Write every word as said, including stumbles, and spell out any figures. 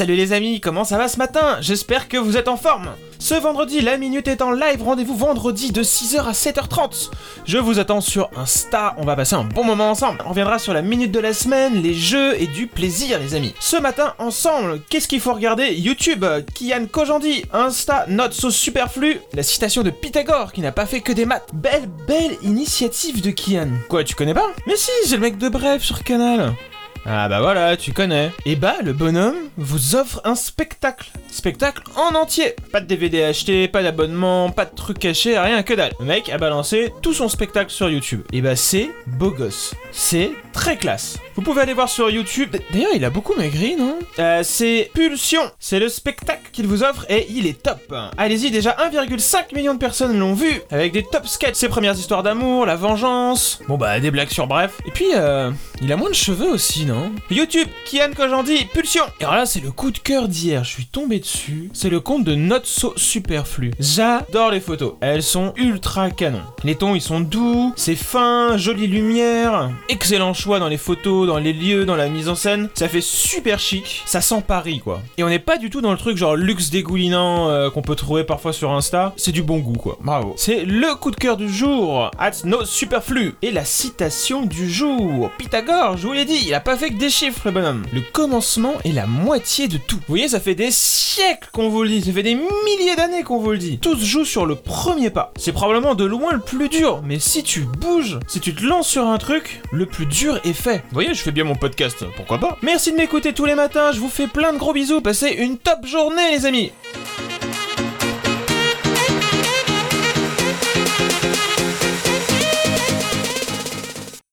Salut les amis, comment ça va ce matin? J'espère que vous êtes en forme. Ce vendredi, la Minute est en live, rendez-vous vendredi de six heures à sept heures trente. Je vous attends sur Insta, on va passer un bon moment ensemble. On reviendra sur la Minute de la semaine, les jeux et du plaisir les amis. Ce matin, ensemble, qu'est-ce qu'il faut regarder? YouTube, Kian Khojandi, Insta, not underscore so underscore superflu, la citation de Pythagore qui n'a pas fait que des maths. Belle, belle initiative de Kian. Quoi, tu connais pas? Mais si, c'est le mec de Bref sur Canal. Ah bah voilà, tu connais. Et bah, le bonhomme vous offre un spectacle. Spectacle en entier. Pas de D V D acheté, pas d'abonnement, pas de truc caché, rien que dalle. Le mec a balancé tout son spectacle sur YouTube. Et bah c'est beau gosse. C'est très classe. Vous pouvez aller voir sur YouTube. D'ailleurs, il a beaucoup maigri, non? euh, C'est Pulsion. C'est le spectacle qu'il vous offre et il est top. Allez-y, déjà un virgule cinq million de personnes l'ont vu. Avec des top sketchs, ses premières histoires d'amour, la vengeance. Bon bah, des blagues sur Bref. Et puis, euh, il a moins de cheveux aussi, non? YouTube, Kian Khojandi, Pulsion. Et alors là, c'est le coup de cœur d'hier, je suis tombé dessus. C'est le compte de not underscore so underscore superflu. J'adore les photos, elles sont ultra canon. Les tons, ils sont doux, c'est fin, jolie lumière. Excellent choix dans les photos, dans les lieux, dans la mise en scène. Ça fait super chic, ça sent Paris, quoi. Et on n'est pas du tout dans le truc genre luxe dégoulinant euh, qu'on peut trouver parfois sur Insta. C'est du bon goût, quoi. Bravo. C'est le coup de cœur du jour, at not underscore so underscore superflu. Et la citation du jour, Pythagore, je vous l'ai dit, il a pas avec des chiffres le bonhomme. Le commencement est la moitié de tout. Vous voyez, ça fait des siècles qu'on vous le dit, ça fait des milliers d'années qu'on vous le dit. Tout se joue sur le premier pas. C'est probablement de loin le plus dur, mais si tu bouges, si tu te lances sur un truc, le plus dur est fait. Vous voyez, je fais bien mon podcast, pourquoi pas? Merci de m'écouter tous les matins, je vous fais plein de gros bisous, passez une top journée les amis.